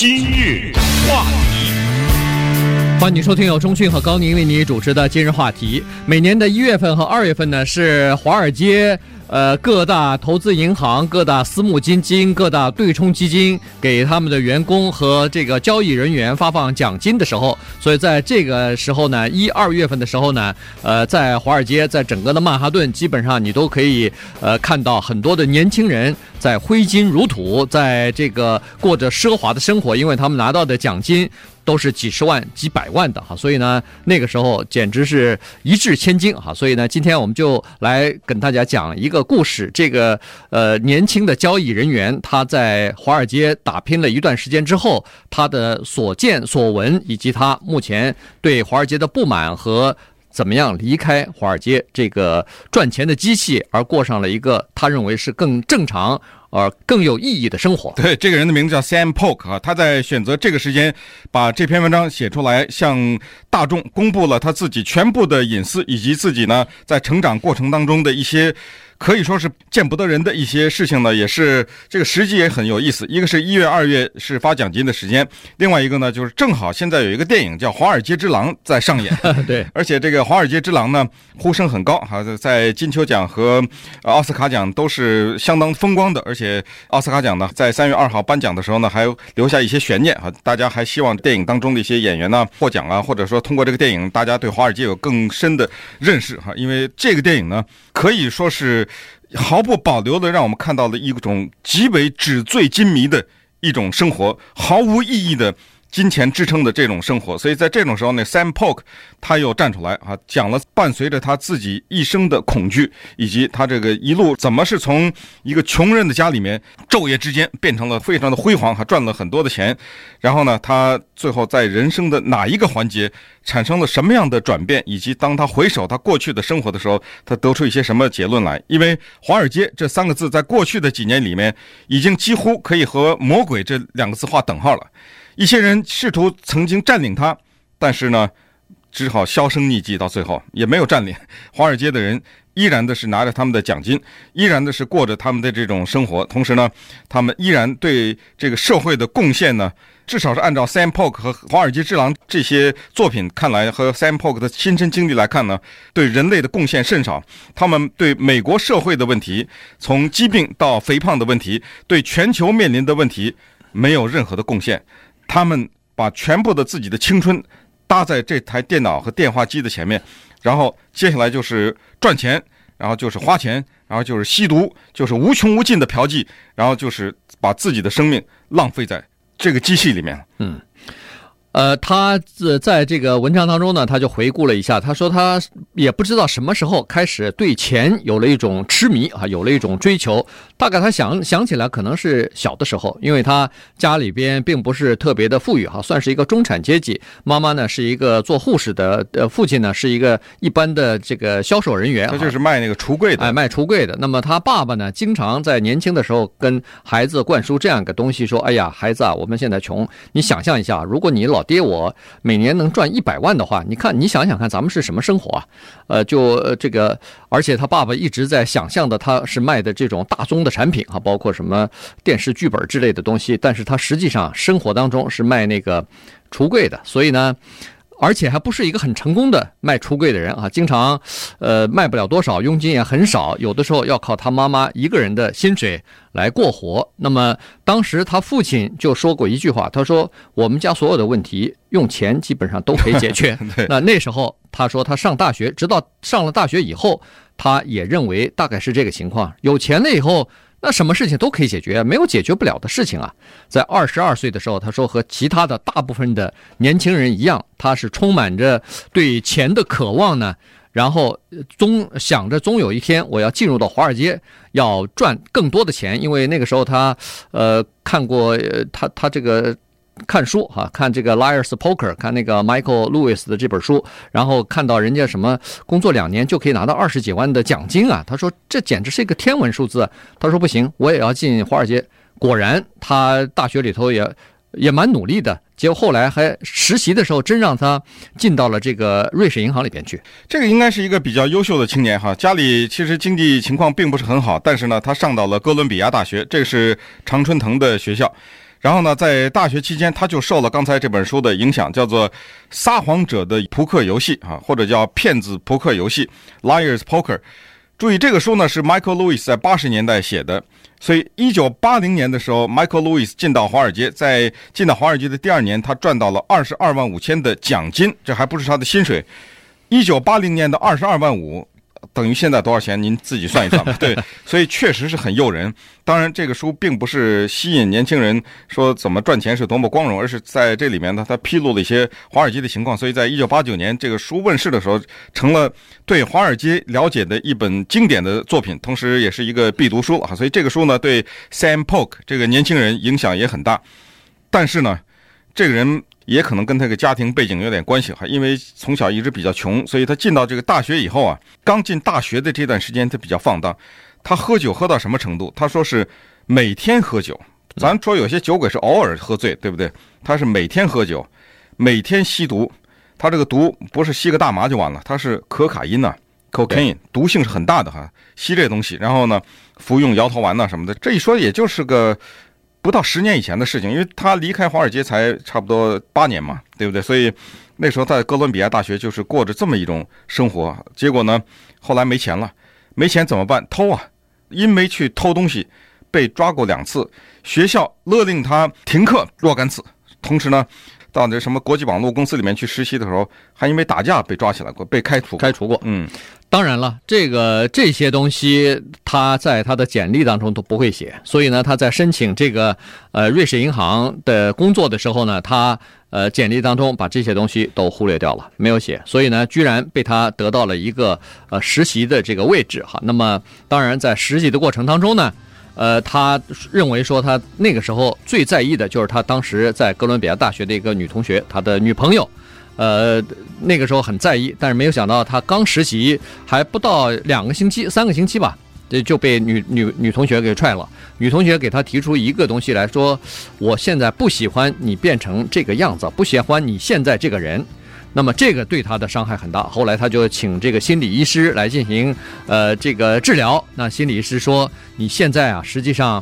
今日话题，欢迎你收听由钟迅和高宁为你主持的今日话题。每年的1月份和2月份呢，是华尔街各大投资银行、各大私募基金、各大对冲基金给他们的员工和这个交易人员发放奖金的时候，所以在这个时候呢，1、2月份的时候呢，在华尔街，在整个的曼哈顿，基本上你都可以看到很多的年轻人在挥金如土，在这个过着奢华的生活，因为他们拿到的奖金都是几十万、几百万的哈，所以呢，那个时候简直是一掷千金哈。所以呢，今天我们就来跟大家讲一个故事。这个年轻的交易人员，他在华尔街打拼了一段时间之后，他的所见所闻，以及他目前对华尔街的不满和怎么样离开华尔街这个赚钱的机器，而过上了一个他认为是更正常而更有意义的生活。对，这个人的名字叫 Sam Polk 啊，他在选择这个时间把这篇文章写出来，向大众公布了他自己全部的隐私，以及自己呢在成长过程当中的一些可以说是见不得人的一些事情呢，也是这个时机也很有意思。一个是1月2月是发奖金的时间，另外一个呢就是正好现在有一个电影叫《华尔街之狼》在上演对，而且这个《华尔街之狼》呢呼声很高哈，在金球奖和奥斯卡奖都是相当风光的，而且奥斯卡奖呢在3月2号颁奖的时候呢还留下一些悬念哈，大家还希望电影当中的一些演员呢获奖啊，或者说通过这个电影大家对华尔街有更深的认识哈，因为这个电影呢可以说是毫不保留的让我们看到了一种极为纸醉金迷的一种生活，毫无意义的金钱支撑的这种生活。所以在这种时候呢 Sam Polk 他又站出来啊，讲了伴随着他自己一生的恐惧，以及他这个一路怎么是从一个穷人的家里面昼夜之间变成了非常的辉煌，还赚了很多的钱，然后呢他最后在人生的哪一个环节产生了什么样的转变，以及当他回首他过去的生活的时候，他得出一些什么结论来。因为华尔街这三个字在过去的几年里面已经几乎可以和魔鬼这两个字画等号了，一些人试图曾经占领它，但是呢只好销声匿迹，到最后也没有占领。华尔街的人依然的是拿着他们的奖金，依然的是过着他们的这种生活，同时呢他们依然对这个社会的贡献呢，至少是按照 Sam Polk 和华尔街之狼这些作品看来，和 Sam Polk 的亲身经历来看呢，对人类的贡献甚少。他们对美国社会的问题，从疾病到肥胖的问题，对全球面临的问题没有任何的贡献。他们把全部的自己的青春搭在这台电脑和电话机的前面，然后接下来就是赚钱，然后就是花钱，然后就是吸毒，就是无穷无尽的嫖妓，然后就是把自己的生命浪费在这个机器里面。嗯，他在这个文章当中呢，他就回顾了一下，他说他也不知道什么时候开始对钱有了一种痴迷啊，有了一种追求。大概他想起来可能是小的时候，因为他家里边并不是特别的富裕哈，算是一个中产阶级。妈妈呢是一个做护士的，父亲呢是一个一般的这个销售人员，他就是卖那个橱柜的，哎，卖橱柜的。那么他爸爸呢，经常在年轻的时候跟孩子灌输这样一个东西，说：“哎呀，孩子啊，我们现在穷，你想象一下，如果你老爹我每年能赚100万的话，你看你想想看咱们是什么生活啊？就这个，而且他爸爸一直在想象的他是卖的这种大宗的产品啊，包括什么电视剧本之类的东西，但是他实际上生活当中是卖那个橱柜的，所以呢。而且还不是一个很成功的卖橱柜的人啊，经常卖不了多少，佣金也很少，有的时候要靠他妈妈一个人的薪水来过活。那么当时他父亲就说过一句话，他说我们家所有的问题用钱基本上都可以解决那时候他说他上大学，直到上了大学以后，他也认为大概是这个情况，有钱了以后那什么事情都可以解决，没有解决不了的事情啊。在22岁的时候，他说和其他的大部分的年轻人一样，他是充满着对钱的渴望呢，然后总有一天我要进入到华尔街，要赚更多的钱。因为那个时候他看过他这个看书哈，看这个 Liar's Poker， 看那个 Michael Lewis 的这本书，然后看到人家什么工作2年就可以拿到20几万的奖金啊，他说这简直是一个天文数字，他说不行，我也要进华尔街。果然他大学里头也蛮努力的，结果后来还实习的时候真让他进到了这个瑞士银行里边去。这个应该是一个比较优秀的青年哈，家里其实经济情况并不是很好，但是呢他上到了哥伦比亚大学，这是常春藤的学校。然后呢，在大学期间他就受了刚才这本书的影响，叫做《撒谎者的扑克游戏》啊，或者叫《骗子扑克游戏》 Liar's Poker。 注意，这个书呢是 Michael Lewis 在80年代写的，所以1980年的时候 Michael Lewis 进到华尔街，在进到华尔街的第二年他赚到了22.5万的奖金，这还不是他的薪水。1980年的22.5万等于现在多少钱？您自己算一算吧。对，所以确实是很诱人。当然，这个书并不是吸引年轻人说怎么赚钱是多么光荣，而是在这里面呢，它披露了一些华尔街的情况。所以在1989年这个书问世的时候，成了对华尔街了解的一本经典的作品，同时也是一个必读书啊。所以这个书呢，对 Sam Polk 这个年轻人影响也很大。但是呢，这个人也可能跟他的家庭背景有点关系哈，因为从小一直比较穷，所以他进到这个大学以后啊，刚进大学的这段时间他比较放荡，他喝酒喝到什么程度？他说是每天喝酒，咱说有些酒鬼是偶尔喝醉，对不对？他是每天喝酒，每天吸毒，他这个毒不是吸个大麻就完了，他是可卡因呐、啊。cocaine 毒性是很大的哈，吸这东西，然后呢服用摇头丸呐、啊、什么的，这一说也就是个不到10年以前的事情，因为他离开华尔街才差不多8年嘛，对不对？所以那时候在哥伦比亚大学就是过着这么一种生活。结果呢，后来没钱了，没钱怎么办？偷啊！因为去偷东西被抓过2次，学校勒令他停课若干次。同时呢，到那什么国际网络公司里面去实习的时候，还因为打架被抓起来过，被开除过。嗯，当然了，这些东西他在他的简历当中都不会写，所以呢，他在申请这个瑞士银行的工作的时候呢，他简历当中把这些东西都忽略掉了，没有写，所以呢，居然被他得到了一个实习的这个位置哈。那么，当然在实习的过程当中呢。他认为说他那个时候最在意的就是他当时在哥伦比亚大学的一个女同学，他的女朋友，那个时候很在意，但是没有想到他刚实习还不到3个星期吧，就被女同学给踹了。女同学给他提出一个东西来说，我现在不喜欢你变成这个样子，不喜欢你现在这个人。那么这个对他的伤害很大，后来他就请这个心理医师来进行这个治疗。那心理医师说，你现在啊，实际上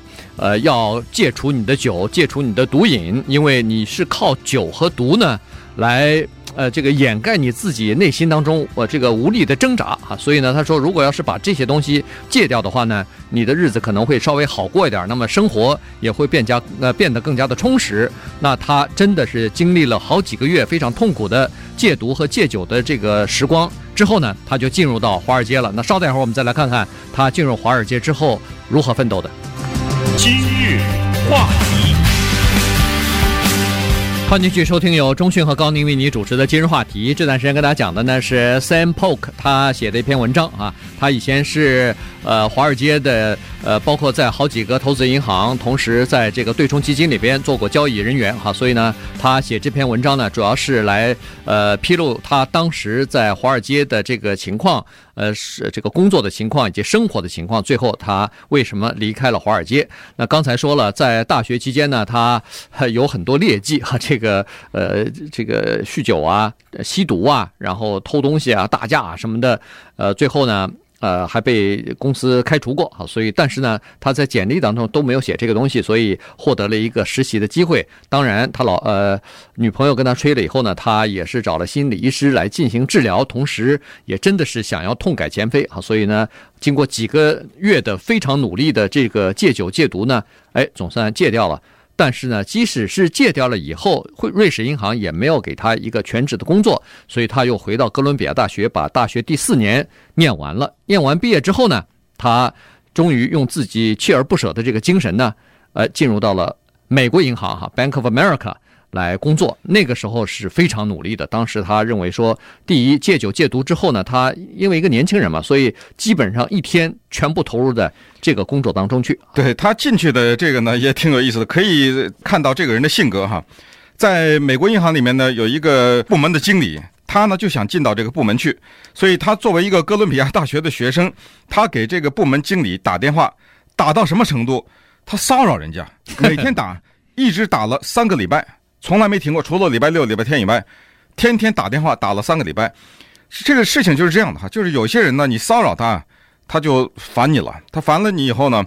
要戒除你的酒，戒除你的毒瘾，因为你是靠酒和毒呢来这个掩盖你自己内心当中这个无力的挣扎啊。所以呢，他说如果要是把这些东西戒掉的话呢，你的日子可能会稍微好过一点，那么生活也会变得更加的充实。那他真的是经历了好几个月非常痛苦的戒毒和戒酒的这个时光之后呢，他就进入到华尔街了。那稍等一会儿我们再来看看他进入华尔街之后如何奋斗的。今日话题，欢迎继续收听由钟迅和高宁为你主持的今日话题。这段时间跟大家讲的呢是 Sam Polk 他写的一篇文章啊，他以前是华尔街的包括在好几个投资银行，同时在这个对冲基金里边做过交易人员哈，所以呢他写这篇文章呢主要是来披露他当时在华尔街的这个情况，是这个工作的情况以及生活的情况，最后他为什么离开了华尔街。那刚才说了，在大学期间呢他有很多劣迹哈，这个酗酒啊、吸毒啊，然后偷东西啊、打架啊什么的，最后呢，还被公司开除过啊。所以，但是呢，他在简历当中都没有写这个东西，所以获得了一个实习的机会。当然，他女朋友跟他吹了以后呢，他也是找了心理医师来进行治疗，同时也真的是想要痛改前非啊。所以呢，经过几个月的非常努力的这个戒酒戒毒呢，哎，总算戒掉了。但是呢，即使是戒掉了以后，瑞士银行也没有给他一个全职的工作，所以他又回到哥伦比亚大学，把大学第4年念完了。念完毕业之后呢，他终于用自己锲而不舍的这个精神呢，进入到了美国银行哈 Bank of America 来工作。那个时候是非常努力的。当时他认为说，第一，戒酒戒毒之后呢，他因为一个年轻人嘛，所以基本上一天全部投入在这个工作当中去。对，他进去的这个呢也挺有意思的，可以看到这个人的性格哈。在美国银行里面呢，有一个部门的经理，他呢就想进到这个部门去，所以他作为一个哥伦比亚大学的学生，他给这个部门经理打电话，打到什么程度？他骚扰人家，每天打，一直打了3个礼拜，从来没停过，除了礼拜6、礼拜天以外，天天打电话，打了3个礼拜。这个事情就是这样的哈，就是有些人呢，你骚扰他，他就烦你了，他烦了你以后呢，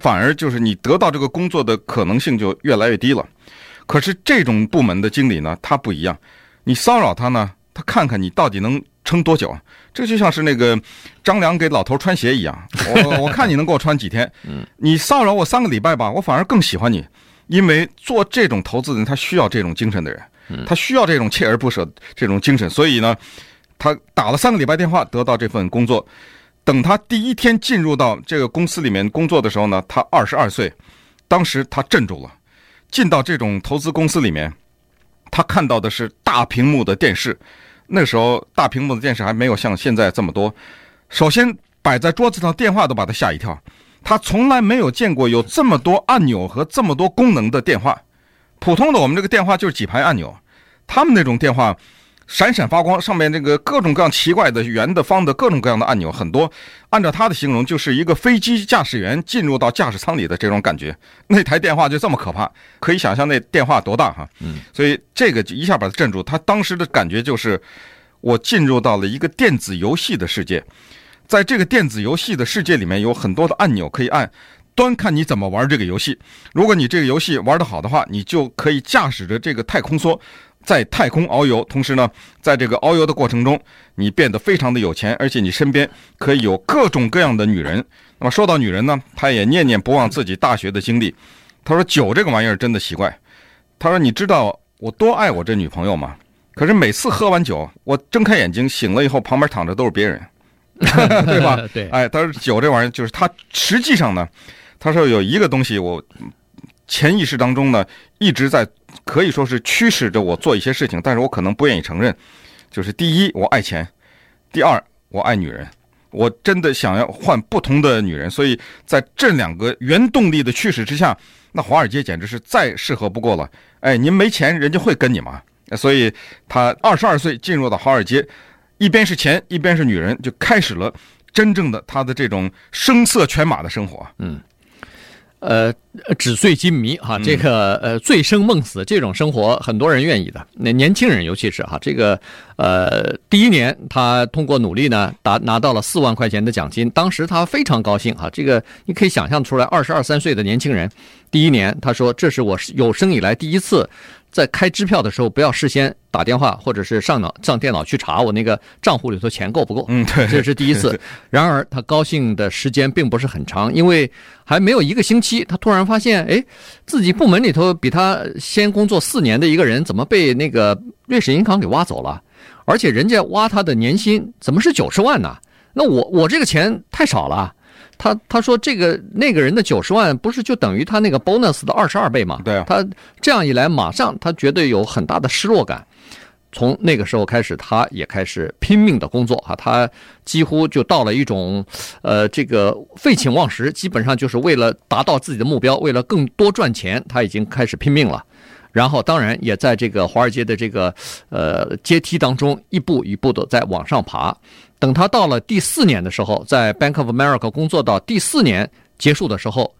反而就是你得到这个工作的可能性就越来越低了。可是这种部门的经理呢，他不一样，你骚扰他呢，他看看你到底能撑多久啊？这就像是那个张良给老头穿鞋一样，我看你能给我穿几天，你骚扰我3个礼拜吧，我反而更喜欢你。因为做这种投资人，他需要这种精神的人，他需要这种锲而不舍这种精神，所以呢，他打了3个礼拜电话得到这份工作。等他第一天进入到这个公司里面工作的时候呢，他22岁，当时他镇住了。进到这种投资公司里面，他看到的是大屏幕的电视，那时候大屏幕的电视还没有像现在这么多。首先摆在桌子上电话都把他吓一跳，他从来没有见过有这么多按钮和这么多功能的电话。普通的我们这个电话就是几排按钮，他们那种电话闪闪发光，上面那个各种各样奇怪的圆的方的各种各样的按钮很多，按照他的形容就是一个飞机驾驶员进入到驾驶舱里的这种感觉，那台电话就这么可怕，可以想象那电话多大哈。所以这个一下把他镇住，他当时的感觉就是我进入到了一个电子游戏的世界，在这个电子游戏的世界里面有很多的按钮可以按，端看你怎么玩这个游戏。如果你这个游戏玩得好的话，你就可以驾驶着这个太空梭在太空遨游，同时呢在这个遨游的过程中你变得非常的有钱，而且你身边可以有各种各样的女人。那么说到女人呢，他也念念不忘自己大学的经历。他说酒这个玩意儿真的奇怪，他说你知道我多爱我这女朋友吗？可是每次喝完酒我睁开眼睛醒了以后，旁边躺着都是别人对吧？对，哎，他说酒这玩意儿就是他实际上呢，他说有一个东西我潜意识当中呢一直在可以说是驱使着我做一些事情，但是我可能不愿意承认，就是第一我爱钱，第二我爱女人，我真的想要换不同的女人。所以在这2个原动力的驱使之下，那华尔街简直是再适合不过了。哎，您没钱人家会跟你吗？所以他22岁进入到华尔街，一边是钱一边是女人，就开始了真正的他的这种声色犬马的生活。纸醉金迷哈，这个醉生梦死这种生活很多人愿意的，那年轻人尤其是哈，这个第一年他通过努力呢拿到了4万块钱的奖金，当时他非常高兴哈，这个你可以想象出来，22、23岁的年轻人第一年，他说这是我有生以来第一次在开支票的时候不要事先打电话或者是上电脑去查我那个账户里头钱够不够，对，这是第一次。然而他高兴的时间并不是很长，因为还没有1个星期，他突然发现，哎，自己部门里头比他先工作4年的一个人怎么被那个瑞士银行给挖走了，而且人家挖他的年薪怎么是90万呢？那我这个钱太少了。他说这个那个人的90万不是就等于他那个 bonus 的22倍吗？对啊，他这样一来马上他觉得有很大的失落感。从那个时候开始，他也开始拼命的工作啊，他几乎就到了一种这个废寝忘食，基本上就是为了达到自己的目标，为了更多赚钱，他已经开始拼命了。然后当然也在这个华尔街的这个阶梯当中一步一步的在往上爬。等他到了第4年的时候，在 Bank of America 工作到第4年结束的时候，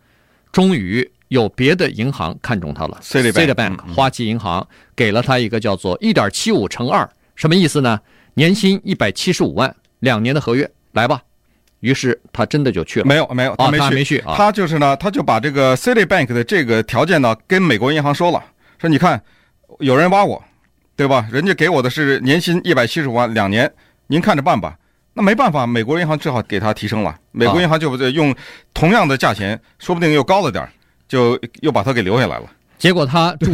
终于有别的银行看中他了。Citibank 花旗银行给了他一个叫做 1.75×2， 什么意思呢？年薪175万，2年的合约，来吧。于是他真的就去了。没有，他没去。他就是呢，他就把这个 Citibank 的这个条件呢跟美国银行说了，说你看有人挖我，对吧？人家给我的是年薪175万，2年，您看着办吧。那没办法，美国银行只好给他提升了。美国银行就用同样的价钱，说不定又高了点，就又把他给留下来了。结果他住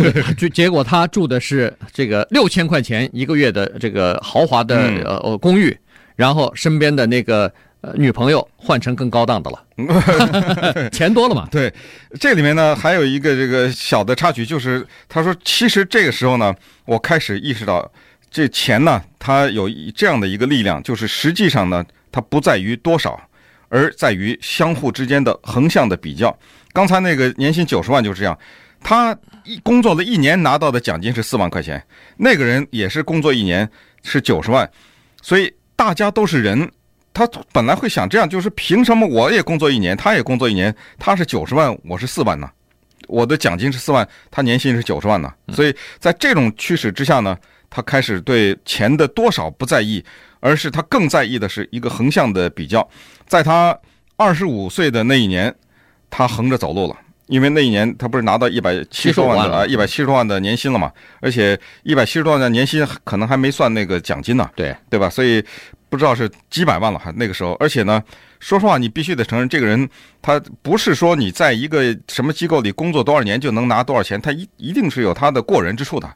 的是这个6000块钱一个月的这个豪华的公寓，然后身边的那个女朋友换成更高档的了，钱多了嘛。对，这里面呢还有一个这个小的插曲，就是他说其实这个时候呢，我开始意识到这钱呢，它有这样的一个力量，就是实际上呢，它不在于多少，而在于相互之间的横向的比较。刚才那个年薪90万就是这样，他工作了1年拿到的奖金是4万块钱，那个人也是工作1年是90万，所以大家都是人。他本来会想这样，就是凭什么我也工作1年，他也工作1年，他是90万，我是4万呢？我的奖金是4万，他年薪是90万呢？所以在这种驱使之下呢，他开始对钱的多少不在意，而是他更在意的是一个横向的比较。在他25岁的那一年，他横着走路了，因为那一年他不是拿到170万的年薪了嘛，而且170万的年薪可能还没算那个奖金呢，对吧？所以不知道是几百万了那个时候。而且呢，说实话，你必须得承认，这个人他不是说你在一个什么机构里工作多少年就能拿多少钱，他一定是有他的过人之处的。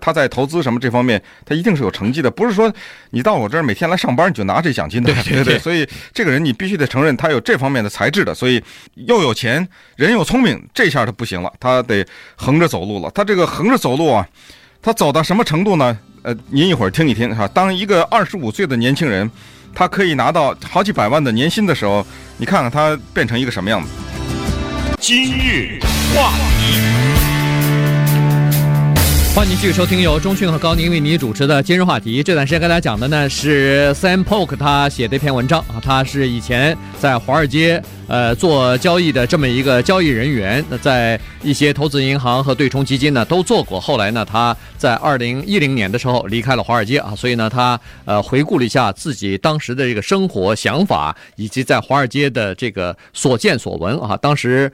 他在投资什么这方面，他一定是有成绩的，不是说你到我这儿每天来上班你就拿这奖金的，对。所以这个人你必须得承认他有这方面的才智的，所以又有钱，人又聪明，这下他不行了，他得横着走路了。他这个横着走路啊，他走到什么程度呢？您一会儿听一听哈。当一个25岁的年轻人，他可以拿到好几百万的年薪的时候，你看看他变成一个什么样子。今日话题。欢迎继续收听由钟迅和高宁为你主持的今日话题。这段时间跟大家讲的呢是 Sam Polk 他写的一篇文章啊，他是以前在华尔街做交易的这么一个交易人员，在一些投资银行和对冲基金呢都做过。后来呢，他在2010年的时候离开了华尔街啊，所以呢，他回顾了一下自己当时的这个生活想法，以及在华尔街的这个所见所闻啊。当时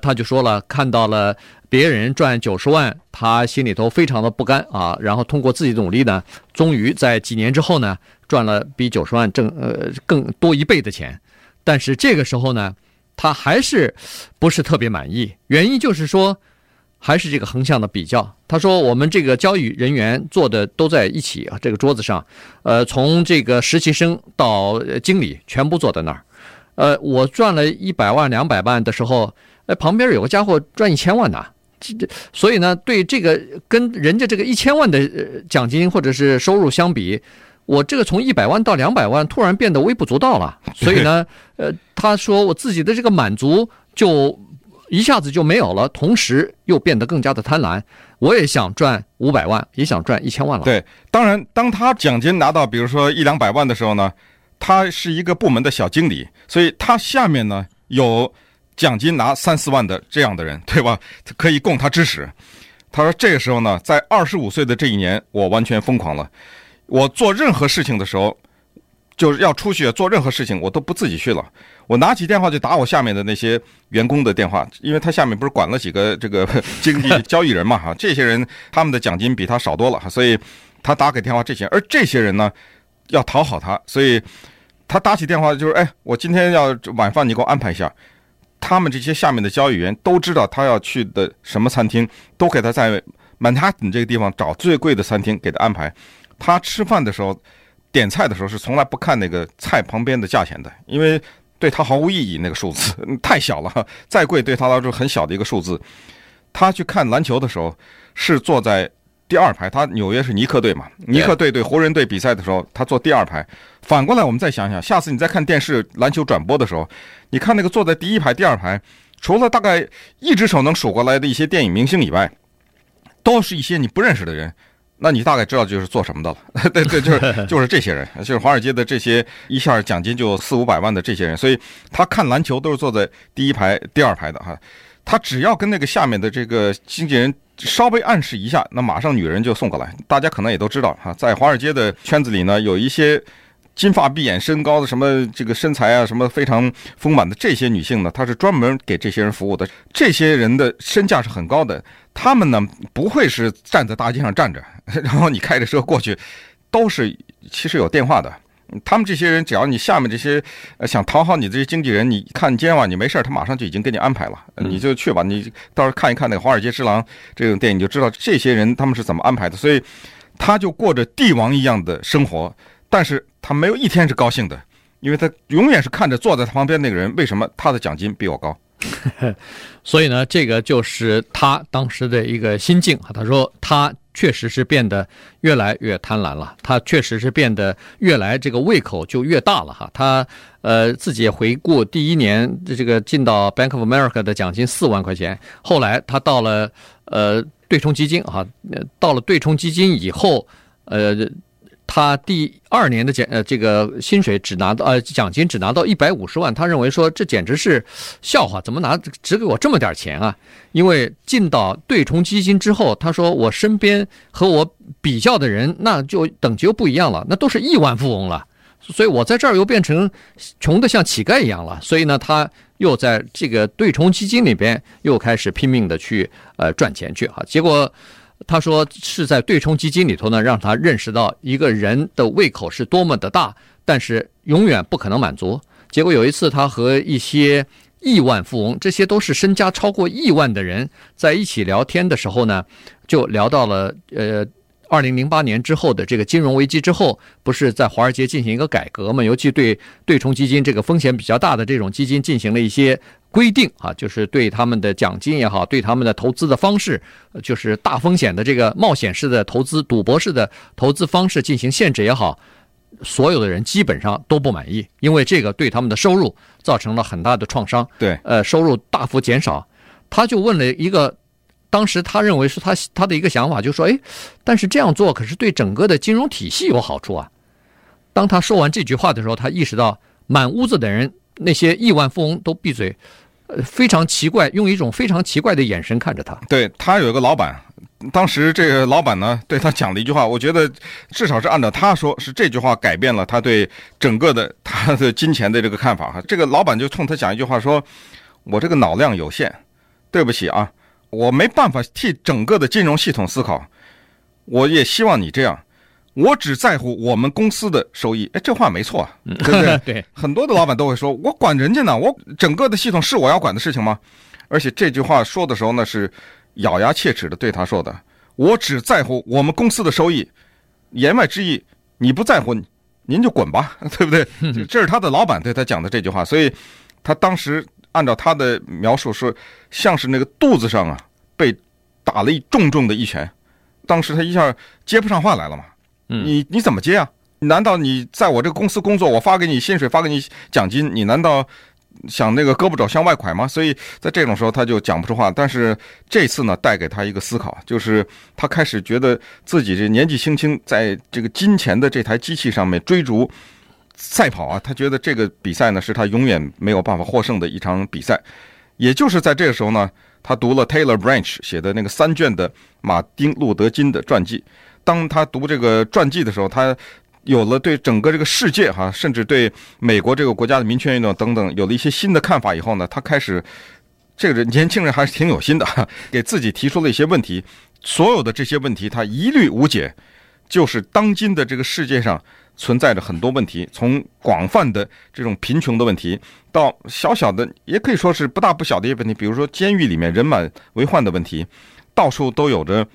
他就说了，看到了别人赚90万，他心里头非常的不甘啊。然后通过自己的努力呢，终于在几年之后呢，赚了比90万更多一倍的钱。但是这个时候呢，他还是不是特别满意，原因就是说还是这个横向的比较。他说我们这个交易人员坐的都在一起啊，这个桌子上，从这个实习生到经理全部坐在那儿。我赚了100万200万的时候，旁边有个家伙赚1000万呢。所以呢，对这个跟人家这个1000万的奖金或者是收入相比，我这个从100万到200万突然变得微不足道了。所以呢，他说我自己的这个满足就一下子就没有了，同时又变得更加的贪婪。我也想赚500万，也想赚1000万了。对，当然，当他奖金拿到比如说100-200万的时候呢，他是一个部门的小经理，所以他下面呢有奖金拿3-4万的这样的人，对吧？可以供他支持。他说这个时候呢，在25岁的这一年，我完全疯狂了。我做任何事情的时候，就是要出去做任何事情，我都不自己去了。我拿起电话就打我下面的那些员工的电话，因为他下面不是管了几个这个经济交易人嘛哈，这些人他们的奖金比他少多了，所以他打给电话这些，而这些人呢要讨好他，所以他打起电话就是我今天要晚饭你给我安排一下。他们这些下面的交易员都知道他要去的什么餐厅，都给他在曼哈顿这个地方找最贵的餐厅给他安排。他吃饭的时候，点菜的时候是从来不看那个菜旁边的价钱的，因为对他毫无意义，那个数字太小了，再贵对他来说很小的一个数字。他去看篮球的时候是坐在第2排，他纽约是尼克队嘛，尼克队对湖人队比赛的时候，他坐第2排。反过来我们再想想，下次你再看电视篮球转播的时候，你看那个坐在第1排、第2排，除了大概一只手能数过来的一些电影明星以外，都是一些你不认识的人。那你大概知道就是做什么的了，对，就是这些人，就是华尔街的这些一下奖金就4-5百万的这些人，所以他看篮球都是坐在第1排、第2排的哈。他只要跟那个下面的这个经纪人稍微暗示一下，那马上女人就送过来。大家可能也都知道哈，在华尔街的圈子里呢，有一些金发碧眼、身高的什么这个身材啊，什么非常丰满的这些女性呢，她是专门给这些人服务的。这些人的身价是很高的，他们呢不会是站在大街上站着，然后你开着车过去，都是其实有电话的。他们这些人，只要你下面这些想讨好你这些经纪人，你看今晚你没事，他马上就已经给你安排了，你就去吧。你到时候看一看那个《华尔街之狼》这种电影，你就知道这些人他们是怎么安排的。所以，他就过着帝王一样的生活。但是他没有一天是高兴的，因为他永远是看着坐在他旁边那个人，为什么他的奖金比我高？所以呢，这个就是他当时的一个心境。他说他确实是变得越来越贪婪了，他确实是变得越来这个胃口就越大了哈。他自己回顾第一年这个进到 Bank of America 的奖金4万块钱，后来他到了对冲基金啊，到了对冲基金以后，他第2年的这个薪水只拿到奖金只拿到150万，他认为说这简直是笑话，怎么只给我这么点钱啊？因为进到对冲基金之后，他说我身边和我比较的人那就等级又不一样了，那都是亿万富翁了。所以我在这儿又变成穷得像乞丐一样了。所以呢，他又在这个对冲基金里边又开始拼命的去赚钱去啊。结果他说是在对冲基金里头呢，让他认识到一个人的胃口是多么的大，但是永远不可能满足。结果有一次他和一些亿万富翁，这些都是身家超过亿万的人在一起聊天的时候呢，就聊到了2008年之后的这个金融危机之后，不是在华尔街进行一个改革嘛？尤其对对冲基金这个风险比较大的这种基金进行了一些规定啊，就是对他们的奖金也好，对他们的投资的方式，就是大风险的这个冒险式的投资、赌博式的投资方式进行限制也好，所有的人基本上都不满意，因为这个对他们的收入造成了很大的创伤。对，收入大幅减少。他就问了一个。当时他认为是他的一个想法，就说：“哎，但是这样做可是对整个的金融体系有好处啊。”当他说完这句话的时候，他意识到满屋子的人，那些亿万富翁都闭嘴，非常奇怪，用一种非常奇怪的眼神看着他。对，他有一个老板，当时这个老板呢对他讲了一句话，我觉得至少是按照他说是这句话改变了他对整个的他的金钱的这个看法。这个老板就冲他讲一句话说：“我这个脑量有限，对不起啊。”我没办法替整个的金融系统思考，我也希望你这样，我只在乎我们公司的收益。哎，这话没错啊，对不对？对，很多的老板都会说，我管人家呢，我整个的系统是我要管的事情吗？而且这句话说的时候呢，是咬牙切齿的对他说的，我只在乎我们公司的收益。言外之意，你不在乎，您就滚吧，对不对？这是他的老板对他讲的这句话，所以他当时。按照他的描述说，像是那个肚子上啊被打了重重的一拳，当时他一下接不上话来了嘛。你怎么接啊？难道你在我这个公司工作，我发给你薪水，发给你奖金，你难道想那个胳膊肘向外拐吗？所以在这种时候他就讲不出话。但是这次呢，带给他一个思考，就是他开始觉得自己这年纪轻轻，在这个金钱的这台机器上面追逐。赛跑啊，他觉得这个比赛呢是他永远没有办法获胜的一场比赛。也就是在这个时候呢，他读了 Taylor Branch 写的那个3卷的马丁路德金的传记。当他读这个传记的时候，他有了对整个这个世界哈，甚至对美国这个国家的民权运动等等有了一些新的看法以后呢，他开始这个年轻人还是挺有心的，给自己提出了一些问题。所有的这些问题他一律无解，就是当今的这个世界上存在着很多问题，从广泛的这种贫穷的问题，到小小的也可以说是不大不小的一些问题，比如说监狱里面人满为患的问题，到处都有着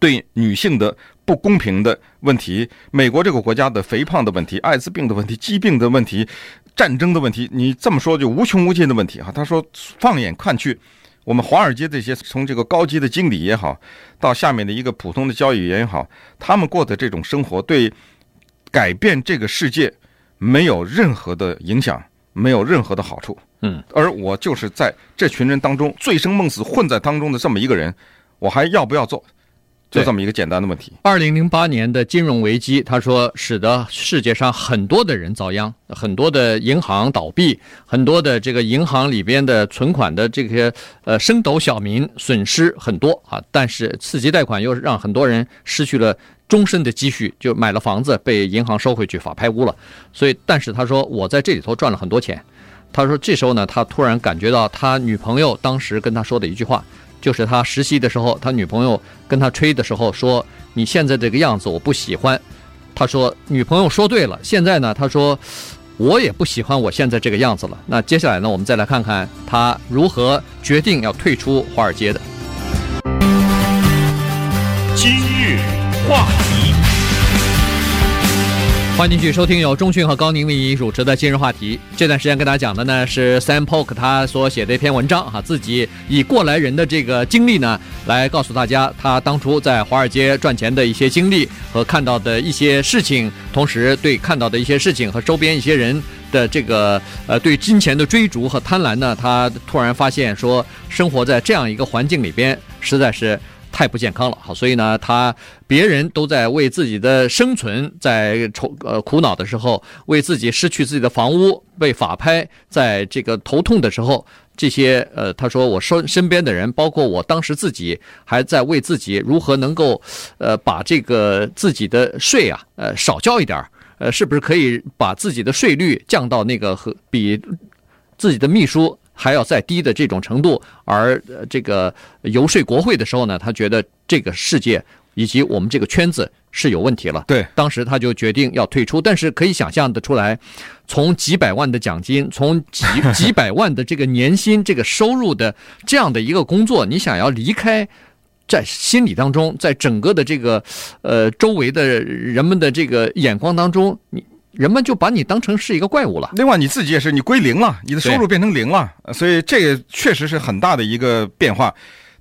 对女性的不公平的问题，美国这个国家的肥胖的问题，艾滋病的问题，疾病的问题，战争的问题，你这么说就无穷无尽的问题啊。他说放眼看去，我们华尔街这些从这个高级的经理也好，到下面的一个普通的交易员也好，他们过的这种生活对改变这个世界没有任何的影响，没有任何的好处。而我就是在这群人当中醉生梦死混在当中的这么一个人，我还要不要做，就这么一个简单的问题。2008年的金融危机，他说使得世界上很多的人遭殃，很多的银行倒闭，很多的这个银行里边的存款的这些升斗小民损失很多啊。但是刺激贷款又让很多人失去了终身的积蓄，就买了房子被银行收回去法拍屋了。所以但是他说我在这里头赚了很多钱。他说这时候呢，他突然感觉到他女朋友当时跟他说的一句话，就是他实习的时候他女朋友跟他吹的时候说，你现在这个样子我不喜欢。他说女朋友说对了，现在呢，他说我也不喜欢我现在这个样子了。那接下来呢，我们再来看看他如何决定要退出华尔街的。今日话题，欢迎继续收听由钟迅和高宁丽主持的今日话题。这段时间跟大家讲的呢是 Sam Polk 他所写的一篇文章啊，自己以过来人的这个经历呢来告诉大家他当初在华尔街赚钱的一些经历和看到的一些事情，同时对看到的一些事情和周边一些人的这个对金钱的追逐和贪婪呢，他突然发现说生活在这样一个环境里边实在是太不健康了。好，所以呢，别人都在为自己的生存在苦恼的时候，为自己失去自己的房屋被法拍在这个头痛的时候，这些他说我身边的人，包括我当时自己，还在为自己如何能够把这个自己的税啊少交一点，是不是可以把自己的税率降到那个和比自己的秘书还要再低的这种程度，而这个游说国会的时候呢，他觉得这个世界以及我们这个圈子是有问题了。对，当时他就决定要退出。但是可以想象的出来，从几百万的奖金，从 几百万的这个年薪，这个收入的这样的一个工作，你想要离开，在心理当中，在整个的这个周围的人们的这个眼光当中，人们就把你当成是一个怪物了。另外你自己也是，你归零了，你的收入变成零了，所以这个确实是很大的一个变化。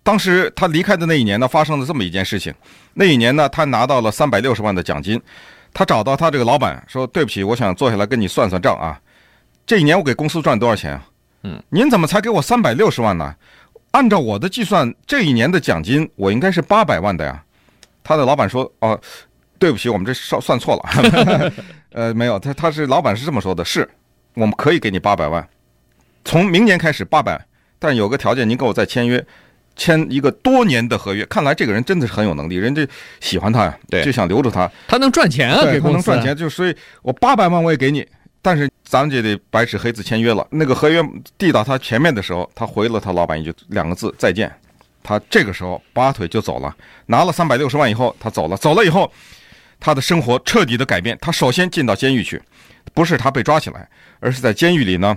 当时他离开的那一年呢，发生了这么一件事情。那一年呢，他拿到了360万的奖金，他找到他这个老板说：“对不起，我想坐下来跟你算算账啊，这一年我给公司赚多少钱啊？您怎么才给我360万呢？按照我的计算，这一年的奖金我应该是800万的呀。”他的老板说：“哦，对不起，我们这算错了。”没有，他是老板是这么说的，是我们可以给你800万，从明年开始800，但有个条件，您跟我再签约，签一个多年的合约。看来这个人真的是很有能力，人家喜欢他呀，就想留住他，他能赚钱啊，对，他能赚钱，就所以我800万我也给你，但是咱们就得白纸黑字签约了。那个合约递到他前面的时候，他回了他老板一句两个字：再见。他这个时候拔腿就走了，拿了360万以后他走了，走了以后他的生活彻底的改变。他首先进到监狱去，不是他被抓起来，而是在监狱里呢，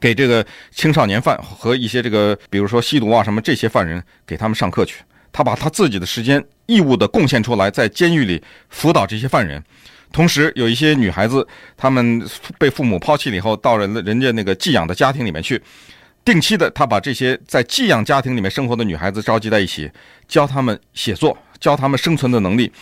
给这个青少年犯和一些这个比如说吸毒啊什么这些犯人，给他们上课去。他把他自己的时间义务的贡献出来，在监狱里辅导这些犯人。同时有一些女孩子，她们被父母抛弃了以后，到人家那个寄养的家庭里面去，定期的他把这些在寄养家庭里面生活的女孩子召集在一起，教他们写作，教他们生存的能力。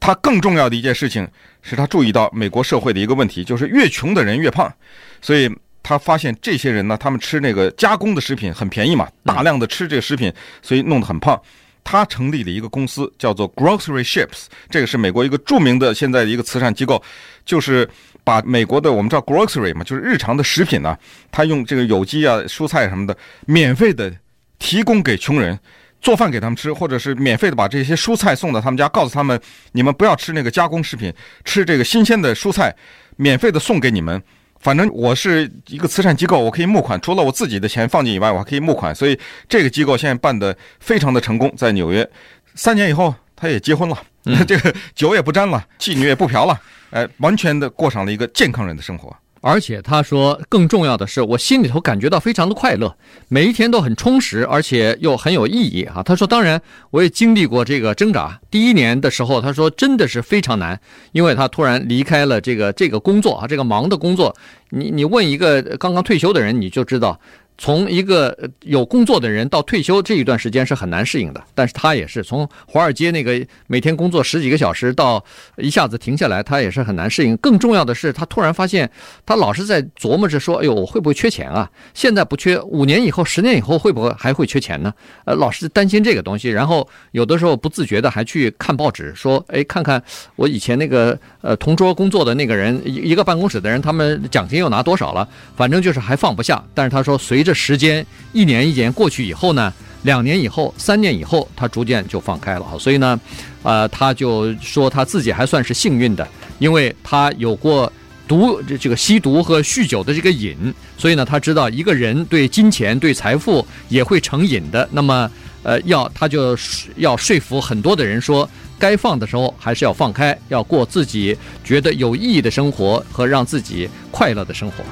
他更重要的一件事情是，他注意到美国社会的一个问题，就是越穷的人越胖。所以他发现这些人呢，他们吃那个加工的食品很便宜嘛，大量的吃这个食品，所以弄得很胖。他成立了一个公司叫做 Grocery Ships， 这个是美国一个著名的现在的一个慈善机构，就是把美国的我们叫 grocery 嘛，就是日常的食品啊，他用这个有机啊、蔬菜什么的免费的提供给穷人，做饭给他们吃，或者是免费的把这些蔬菜送到他们家，告诉他们你们不要吃那个加工食品，吃这个新鲜的蔬菜，免费的送给你们。反正我是一个慈善机构，我可以募款，除了我自己的钱放进以外，我还可以募款。所以这个机构现在办得非常的成功，在纽约。3年以后他也结婚了，这个酒也不沾了，妓女也不嫖了，完全的过上了一个健康人的生活。而且他说更重要的是，我心里头感觉到非常的快乐，每一天都很充实，而且又很有意义啊。他说当然我也经历过这个挣扎，第1年的时候他说真的是非常难，因为他突然离开了这个工作啊，这个忙的工作。你问一个刚刚退休的人，你就知道从一个有工作的人到退休这一段时间是很难适应的。但是他也是从华尔街那个每天工作10几个小时到一下子停下来，他也是很难适应。更重要的是，他突然发现他老是在琢磨着说，哎呦，我会不会缺钱啊？现在不缺，5年以后、10年以后会不会还会缺钱呢？老是担心这个东西。然后有的时候不自觉的还去看报纸，说，哎，看看我以前那个同桌工作的那个人，一个办公室的人，他们奖金又拿多少了？反正就是还放不下。但是他说，随着这时间一年过去以后呢，2年以后、3年以后，他逐渐就放开了。所以呢，他就说他自己还算是幸运的，因为他有过这个吸毒和酗酒的这个瘾，所以呢，他知道一个人对金钱、对财富也会成瘾的。那么，他就要说服很多的人说，该放的时候还是要放开，要过自己觉得有意义的生活和让自己快乐的生活。